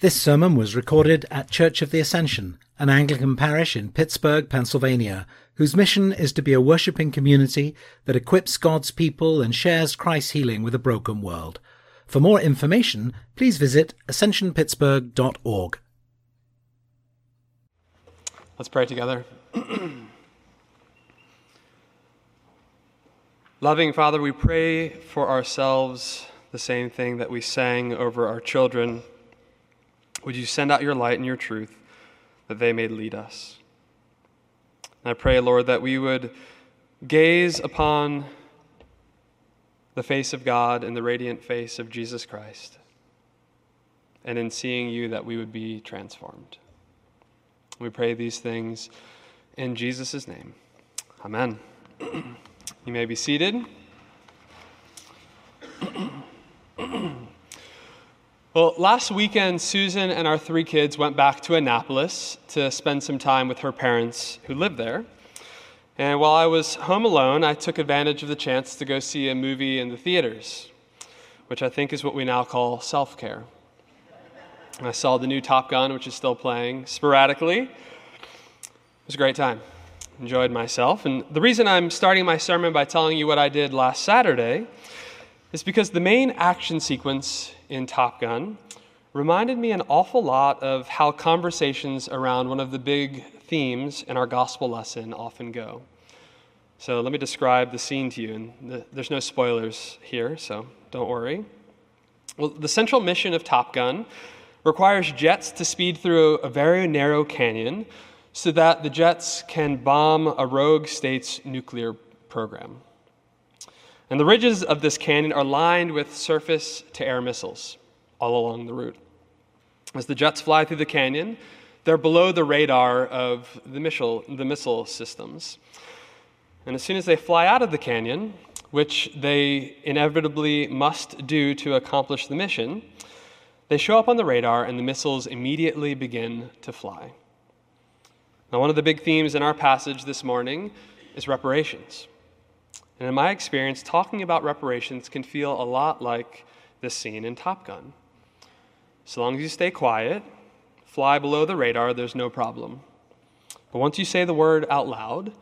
This sermon was recorded at Church of the Ascension, an Anglican parish in Pittsburgh, Pennsylvania, whose mission is to be a worshipping community that equips God's people and shares Christ's healing with a broken world. For more information, please visit ascensionpittsburgh.org. Let's pray together. Loving Father, we pray for ourselves the same thing that we sang over our children. Would you send out your light and your truth that they may lead us? And I pray, Lord, that we would gaze upon the face of God and the radiant face of Jesus Christ, and in seeing you that we would be transformed. We pray these things in Jesus' name. Amen. You may be seated. Well, last weekend, Susan and our three kids went back to Annapolis to spend some time with her parents who live there. And while I was home alone, I took advantage of the chance to go see a movie in the theaters, which I think is what we now call self-care. I saw the new Top Gun, which is still playing sporadically. It was a great time. Enjoyed myself. And the reason I'm starting my sermon by telling you what I did last Saturday is because the main action sequence in Top Gun reminded me an awful lot of how conversations around one of the big themes in our gospel lesson often go. So let me describe the scene to you, and there's no spoilers here, so don't worry. Well, the central mission of Top Gun requires jets to speed through a very narrow canyon so that the jets can bomb a rogue state's nuclear program. And the ridges of this canyon are lined with surface-to-air missiles all along the route. As the jets fly through the canyon, they're below the radar of the missile systems. And as soon as they fly out of the canyon, which they inevitably must do to accomplish the mission, they show up on the radar and the missiles immediately begin to fly. Now, one of the big themes in our passage this morning is reparations. And in my experience, talking about reparations can feel a lot like this scene in Top Gun. So long as you stay quiet, fly below the radar, there's no problem. But once you say the word out loud, and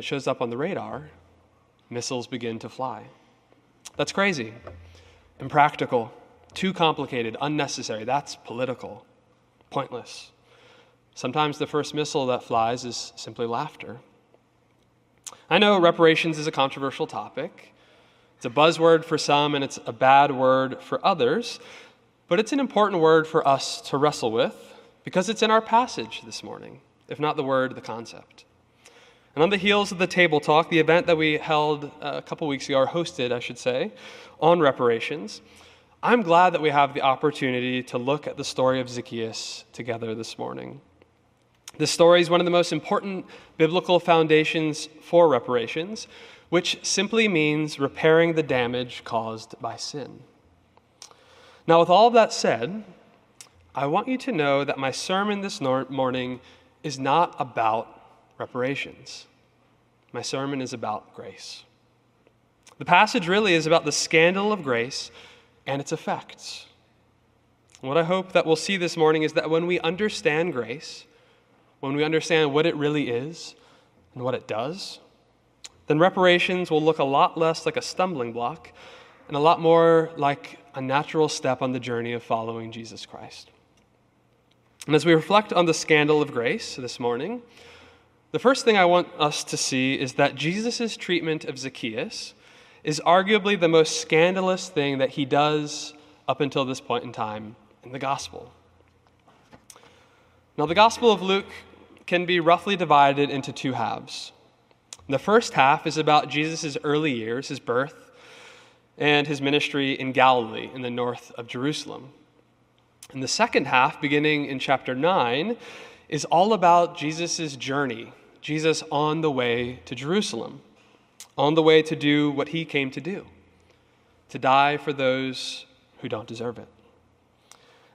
it shows up on the radar, missiles begin to fly. That's crazy, impractical, too complicated, unnecessary. That's political, pointless. Sometimes the first missile that flies is simply laughter. I know reparations is a controversial topic. It's a buzzword for some, and it's a bad word for others, but it's an important word for us to wrestle with because it's in our passage this morning, if not the word, the concept. And on the heels of the table talk, the event that we held a couple weeks ago, or hosted, I should say, on reparations, I'm glad that we have the opportunity to look at the story of Zacchaeus together this morning. This story is one of the most important biblical foundations for reparations, which simply means repairing the damage caused by sin. Now, with all of that said, I want you to know that my sermon this morning is not about reparations. My sermon is about grace. The passage really is about the scandal of grace and its effects. What I hope that we'll see this morning is that when we understand grace, when we understand what it really is and what it does, then reparations will look a lot less like a stumbling block and a lot more like a natural step on the journey of following Jesus Christ. And as we reflect on the scandal of grace this morning, the first thing I want us to see is that Jesus' treatment of Zacchaeus is arguably the most scandalous thing that he does up until this point in time in the gospel. Now, the Gospel of Luke can be roughly divided into two halves. The first half is about Jesus' early years, his birth, and his ministry in Galilee, in the north of Jerusalem. And the second half, beginning in chapter 9, is all about Jesus' journey, Jesus on the way to Jerusalem, on the way to do what he came to do, to die for those who don't deserve it.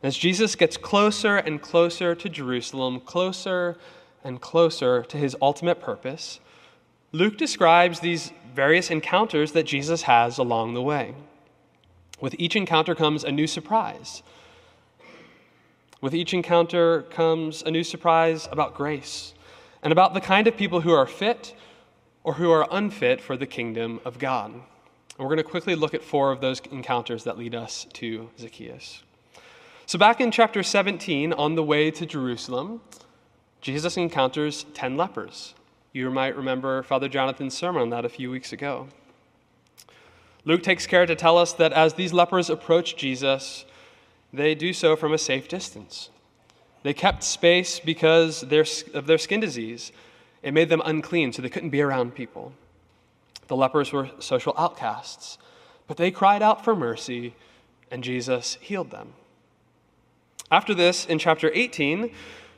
As Jesus gets closer and closer to Jerusalem, closer and closer to his ultimate purpose, Luke describes these various encounters that Jesus has along the way. With each encounter comes a new surprise. With each encounter comes a new surprise about grace and about the kind of people who are fit or who are unfit for the kingdom of God. And we're going to quickly look at four of those encounters that lead us to Zacchaeus. So back in chapter 17, on the way to Jerusalem, Jesus encounters 10 lepers. You might remember Father Jonathan's sermon on that a few weeks ago. Luke takes care to tell us that as these lepers approach Jesus, they do so from a safe distance. They kept space because of their skin disease. It made them unclean, so they couldn't be around people. The lepers were social outcasts, but they cried out for mercy, and Jesus healed them. After this, in chapter 18,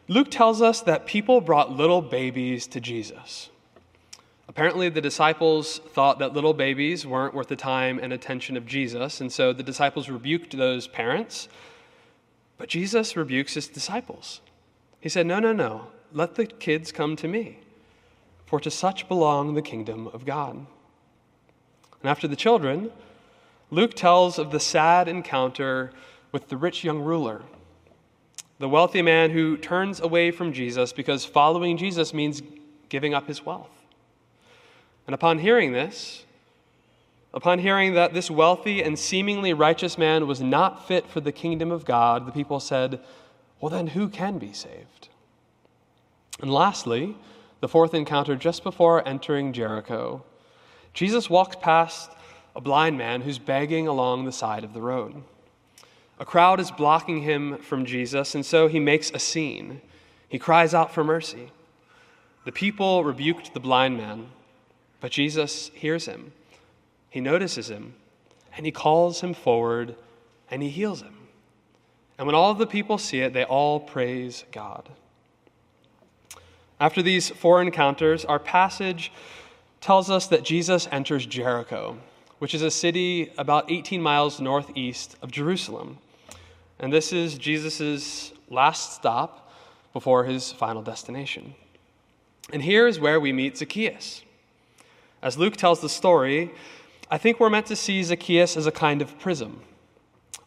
Luke tells us that people brought little babies to Jesus. Apparently, the disciples thought that little babies weren't worth the time and attention of Jesus, and so the disciples rebuked those parents. But Jesus rebukes his disciples. He said, No, let the kids come to me, for to such belong the kingdom of God. And after the children, Luke tells of the sad encounter with the rich young ruler, the wealthy man who turns away from Jesus because following Jesus means giving up his wealth. And upon hearing that this wealthy and seemingly righteous man was not fit for the kingdom of God, the people said, well, then who can be saved? And lastly, the fourth encounter just before entering Jericho, Jesus walks past a blind man who's begging along the side of the road. A crowd is blocking him from Jesus, and so he makes a scene. He cries out for mercy. The people rebuked the blind man. But Jesus hears him, he notices him, and he calls him forward, and he heals him. And when all of the people see it, they all praise God. After these four encounters, our passage tells us that Jesus enters Jericho, which is a city about 18 miles northeast of Jerusalem. And this is Jesus' last stop before his final destination. And here is where we meet Zacchaeus. As Luke tells the story, I think we're meant to see Zacchaeus as a kind of prism.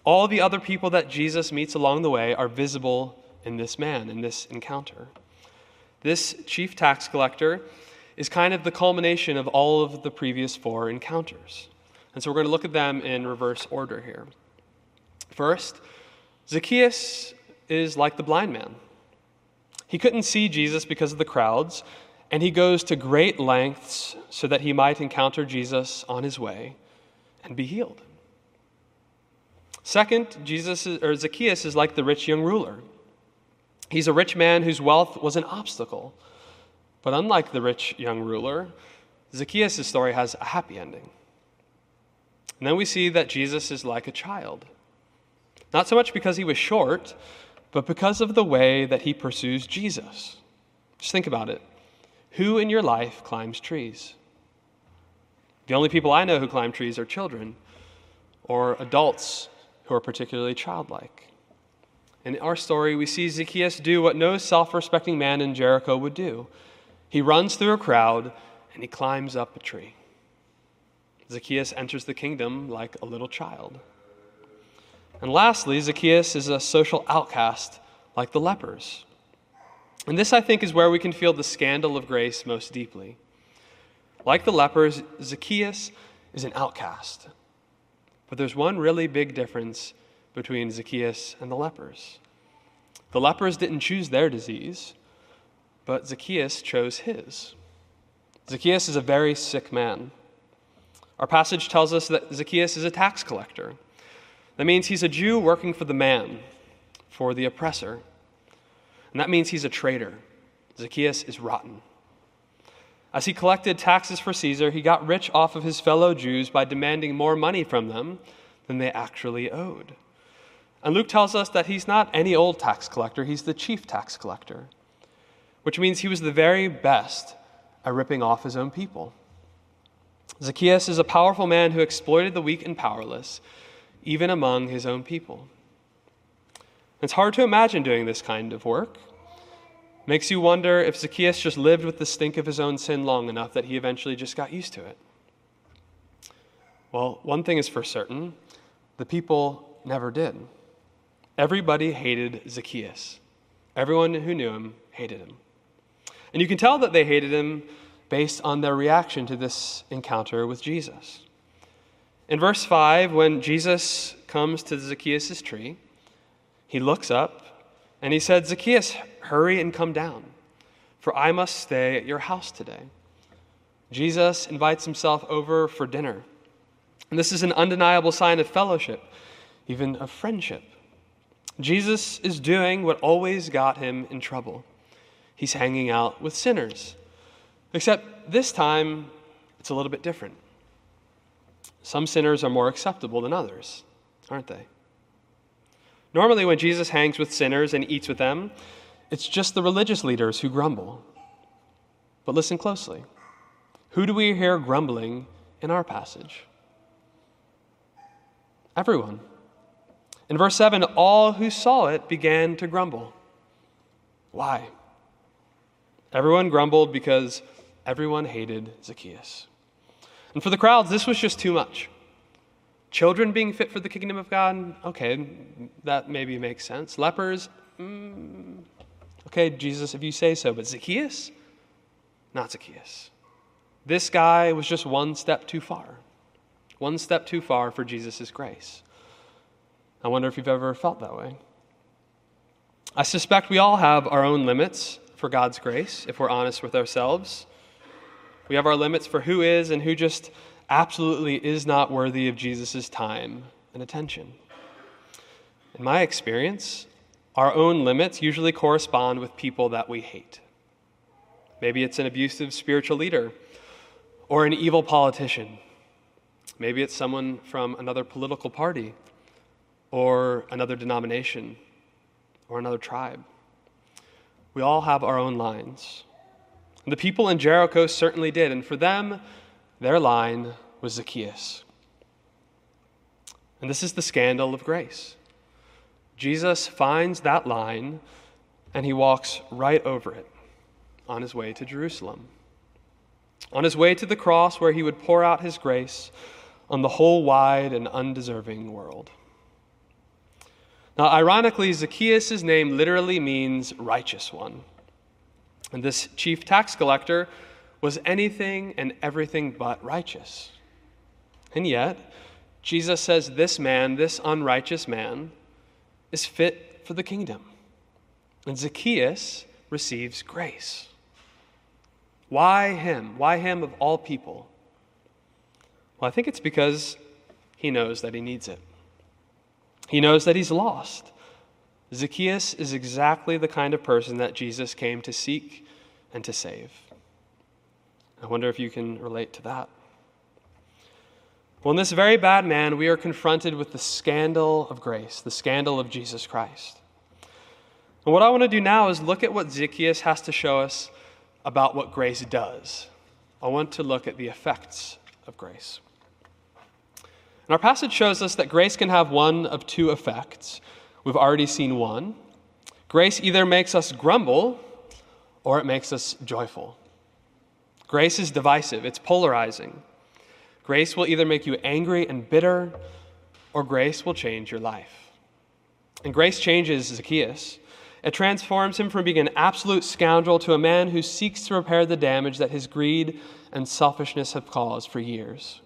All the other people that Jesus meets along the way are visible in this man, in this encounter. This chief tax collector is kind of the culmination of all of the previous four encounters. And so we're going to look at them in reverse order here. First, Zacchaeus is like the blind man. He couldn't see Jesus because of the crowds, and he goes to great lengths so that he might encounter Jesus on his way and be healed. Second, Zacchaeus is like the rich young ruler. He's a rich man whose wealth was an obstacle. But unlike the rich young ruler, Zacchaeus' story has a happy ending. And then we see that Jesus is like a child. Not so much because he was short, but because of the way that he pursues Jesus. Just think about it. Who in your life climbs trees? The only people I know who climb trees are children or adults who are particularly childlike. In our story, we see Zacchaeus do what no self-respecting man in Jericho would do. He runs through a crowd and he climbs up a tree. Zacchaeus enters the kingdom like a little child. And lastly, Zacchaeus is a social outcast like the lepers. And this, I think, is where we can feel the scandal of grace most deeply. Like the lepers, Zacchaeus is an outcast. But there's one really big difference between Zacchaeus and the lepers. The lepers didn't choose their disease, but Zacchaeus chose his. Zacchaeus is a very sick man. Our passage tells us that Zacchaeus is a tax collector. That means he's a Jew working for the man, for the oppressor. And that means he's a traitor. Zacchaeus is rotten. As he collected taxes for Caesar, he got rich off of his fellow Jews by demanding more money from them than they actually owed. And Luke tells us that he's not any old tax collector, he's the chief tax collector, which means he was the very best at ripping off his own people. Zacchaeus is a powerful man who exploited the weak and powerless, even among his own people. It's hard to imagine doing this kind of work. Makes you wonder if Zacchaeus just lived with the stink of his own sin long enough that he eventually just got used to it. Well, one thing is for certain, the people never did. Everybody hated Zacchaeus. Everyone who knew him hated him. And you can tell that they hated him based on their reaction to this encounter with Jesus. In verse 5, when Jesus comes to Zacchaeus' tree, he looks up and he said, "Zacchaeus, hurry and come down, for I must stay at your house today." Jesus invites himself over for dinner. And this is an undeniable sign of fellowship, even of friendship. Jesus is doing what always got him in trouble. He's hanging out with sinners. Except this time, it's a little bit different. Some sinners are more acceptable than others, aren't they? Normally, when Jesus hangs with sinners and eats with them, it's just the religious leaders who grumble. But listen closely. Who do we hear grumbling in our passage? Everyone. In verse 7, all who saw it began to grumble. Why? Everyone grumbled because everyone hated Zacchaeus. And for the crowds, this was just too much. Children being fit for the kingdom of God? Okay, that maybe makes sense. Lepers? Okay, Jesus, if you say so. But Zacchaeus? Not Zacchaeus. This guy was just one step too far. One step too far for Jesus' grace. I wonder if you've ever felt that way. I suspect we all have our own limits for God's grace, if we're honest with ourselves. We have our limits for who is and who just absolutely is not worthy of Jesus' time and attention. In my experience, our own limits usually correspond with people that we hate. Maybe it's an abusive spiritual leader or an evil politician. Maybe it's someone from another political party or another denomination or another tribe. We all have our own lines. And the people in Jericho certainly did. And for them, their line was Zacchaeus. And this is the scandal of grace. Jesus finds that line and he walks right over it on his way to Jerusalem. On his way to the cross where he would pour out his grace on the whole wide and undeserving world. Now, ironically, Zacchaeus' name literally means righteous one. And this chief tax collector was anything and everything but righteous. And yet, Jesus says this man, this unrighteous man, is fit for the kingdom. And Zacchaeus receives grace. Why him? Why him of all people? Well, I think it's because he knows that he needs it. He knows that he's lost. Zacchaeus is exactly the kind of person that Jesus came to seek and to save. I wonder if you can relate to that. Well, in this very bad man, we are confronted with the scandal of grace, the scandal of Jesus Christ. And what I want to do now is look at what Zacchaeus has to show us about what grace does. I want to look at the effects of grace. And our passage shows us that grace can have one of two effects. We've already seen one. Grace either makes us grumble or it makes us joyful. Grace is divisive. It's polarizing. Grace will either make you angry and bitter or grace will change your life. And grace changes Zacchaeus. It transforms him from being an absolute scoundrel to a man who seeks to repair the damage that his greed and selfishness have caused for years.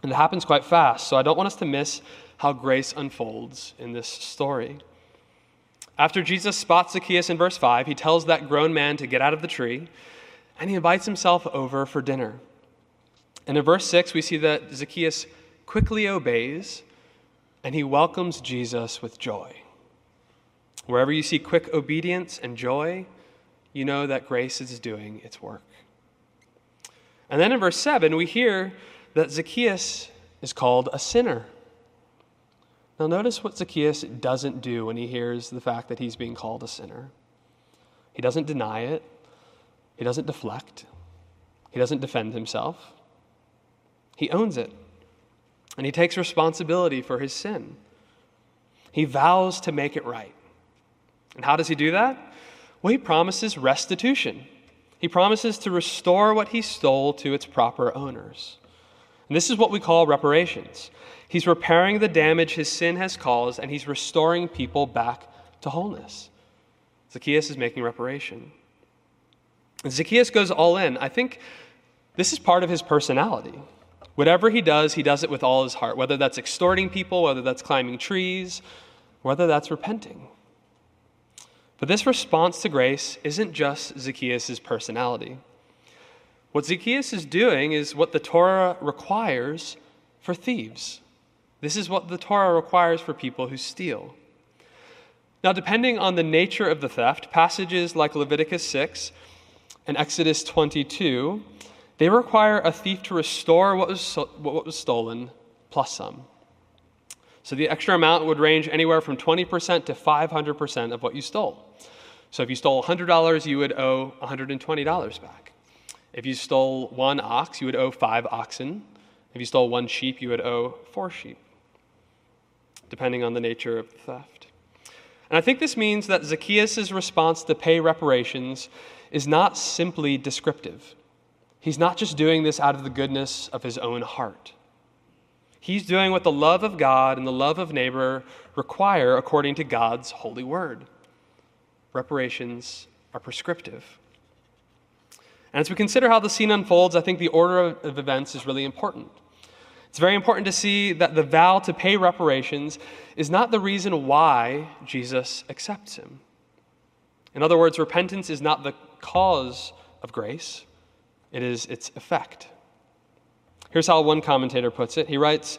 And it happens quite fast, so I don't want us to miss how grace unfolds in this story. After Jesus spots Zacchaeus in verse 5, he tells that grown man to get out of the tree, and he invites himself over for dinner. And in verse 6, we see that Zacchaeus quickly obeys, and he welcomes Jesus with joy. Wherever you see quick obedience and joy, you know that grace is doing its work. And then in verse 7, we hear that Zacchaeus is called a sinner. Now notice what Zacchaeus doesn't do when he hears the fact that he's being called a sinner. He doesn't deny it. He doesn't deflect. He doesn't defend himself. He owns it. And he takes responsibility for his sin. He vows to make it right. And how does he do that? Well, he promises restitution. He promises to restore what he stole to its proper owners. And this is what we call reparations. He's repairing the damage his sin has caused, and he's restoring people back to wholeness. Zacchaeus is making reparation. And Zacchaeus goes all in. I think this is part of his personality. Whatever he does it with all his heart, whether that's extorting people, whether that's climbing trees, whether that's repenting. But this response to grace isn't just Zacchaeus' personality. What Zacchaeus is doing is what the Torah requires for thieves. This is what the Torah requires for people who steal. Now, depending on the nature of the theft, passages like Leviticus 6 and Exodus 22, they require a thief to restore what was stolen plus some. So the extra amount would range anywhere from 20% to 500% of what you stole. So if you stole $100, you would owe $120 back. If you stole one ox, you would owe 5 oxen. If you stole one sheep, you would owe 4 sheep, depending on the nature of the theft. And I think this means that Zacchaeus' response to pay reparations is not simply descriptive. He's not just doing this out of the goodness of his own heart. He's doing what the love of God and the love of neighbor require according to God's holy word. Reparations are prescriptive. And as we consider how the scene unfolds, I think the order of events is really important. It's very important to see that the vow to pay reparations is not the reason why Jesus accepts him. In other words, repentance is not the cause of grace, it is its effect. Here's how one commentator puts it. He writes,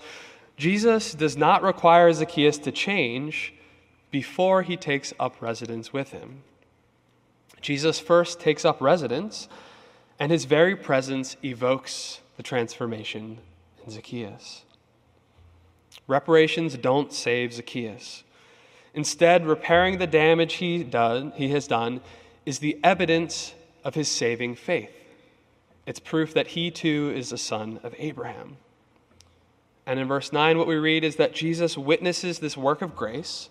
Jesus does not require Zacchaeus to change before he takes up residence with him. Jesus first takes up residence, and his very presence evokes the transformation in Zacchaeus. Reparations don't save Zacchaeus. Instead, repairing the damage he has done is the evidence of his saving faith. It's proof that he too is a son of Abraham. And in verse 9, what we read is that Jesus witnesses this work of grace,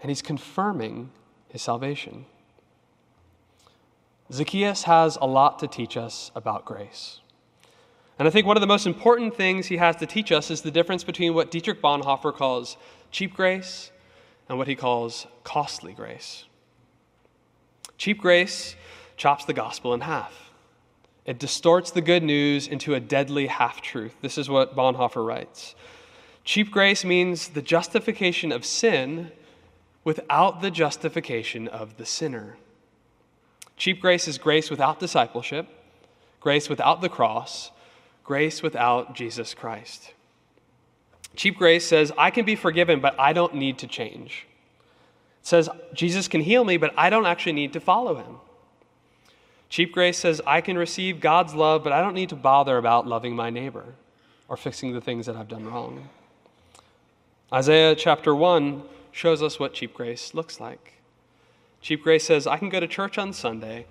and he's confirming his salvation. Zacchaeus has a lot to teach us about grace. And I think one of the most important things he has to teach us is the difference between what Dietrich Bonhoeffer calls cheap grace and what he calls costly grace. Cheap grace chops the gospel in half. It distorts the good news into a deadly half-truth. This is what Bonhoeffer writes. Cheap grace means the justification of sin without the justification of the sinner. Cheap grace is grace without discipleship, grace without the cross, grace without Jesus Christ. Cheap grace says, I can be forgiven, but I don't need to change. It says, Jesus can heal me, but I don't actually need to follow him. Cheap grace says, I can receive God's love, but I don't need to bother about loving my neighbor or fixing the things that I've done wrong. Isaiah chapter 1 shows us what cheap grace looks like. Cheap grace says, I can go to church on Sunday,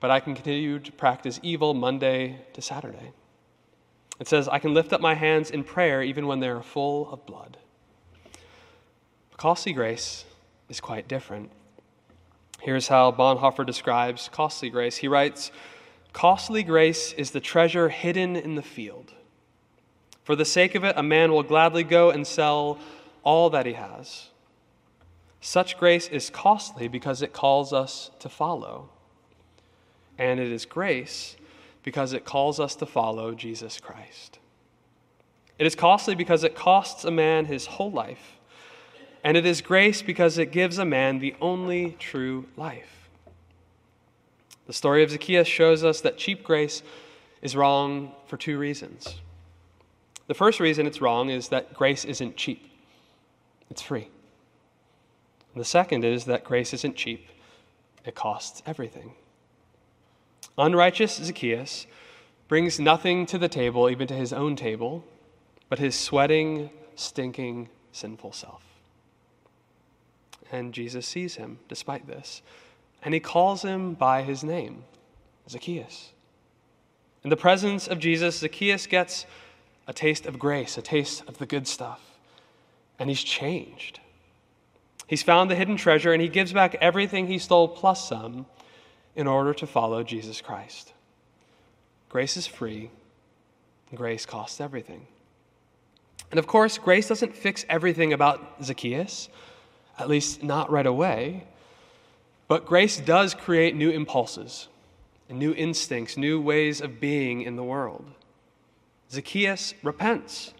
but I can continue to practice evil Monday to Saturday. It says, I can lift up my hands in prayer even when they are full of blood. Costly grace is quite different. Here's how Bonhoeffer describes costly grace. He writes, costly grace is the treasure hidden in the field. For the sake of it, a man will gladly go and sell all that he has. Such grace is costly because it calls us to follow. And it is grace because it calls us to follow Jesus Christ. It is costly because it costs a man his whole life. And it is grace because it gives a man the only true life. The story of Zacchaeus shows us that cheap grace is wrong for 2 reasons. The first reason it's wrong is that grace isn't cheap. It's free. And the second is that grace isn't cheap. It costs everything. Unrighteous Zacchaeus brings nothing to the table, even to his own table, but his sweating, stinking, sinful self. And Jesus sees him despite this, and he calls him by his name, Zacchaeus. In the presence of Jesus, Zacchaeus gets a taste of grace, a taste of the good stuff, and he's changed. He's found the hidden treasure, and he gives back everything he stole plus some in order to follow Jesus Christ. Grace is free, Grace costs everything. And of course, grace doesn't fix everything about Zacchaeus, at least not right away. But grace does create new impulses and new instincts, new ways of being in the world. Zacchaeus repents.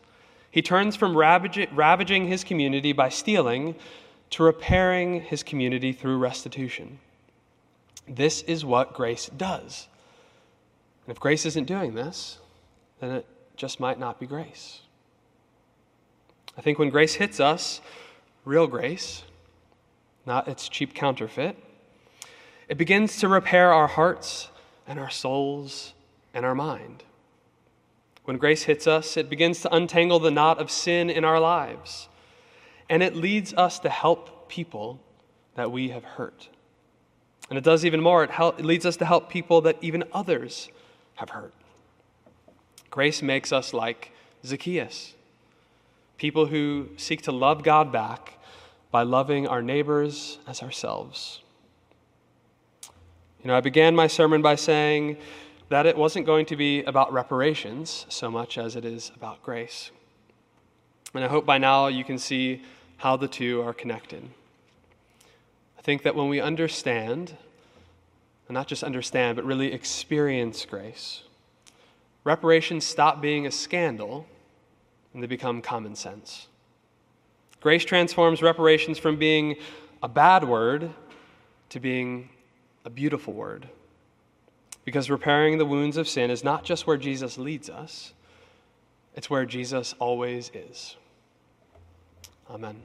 He turns from ravaging his community by stealing to repairing his community through restitution. This is what grace does. And if grace isn't doing this, then it just might not be grace. I think when grace hits us, real grace, not its cheap counterfeit, it begins to repair our hearts and our souls and our mind. When grace hits us, it begins to untangle the knot of sin in our lives, and it leads us to help people that we have hurt. And it does even more. It leads us to help people that even others have hurt. Grace makes us like Zacchaeus, people who seek to love God back by loving our neighbors as ourselves. You know, I began my sermon by saying that it wasn't going to be about reparations so much as it is about grace. And I hope by now you can see how the two are connected. I think that when we understand, and not just understand, but really experience grace, reparations stop being a scandal and they become common sense. Grace transforms reparations from being a bad word to being a beautiful word. Because repairing the wounds of sin is not just where Jesus leads us, it's where Jesus always is. Amen.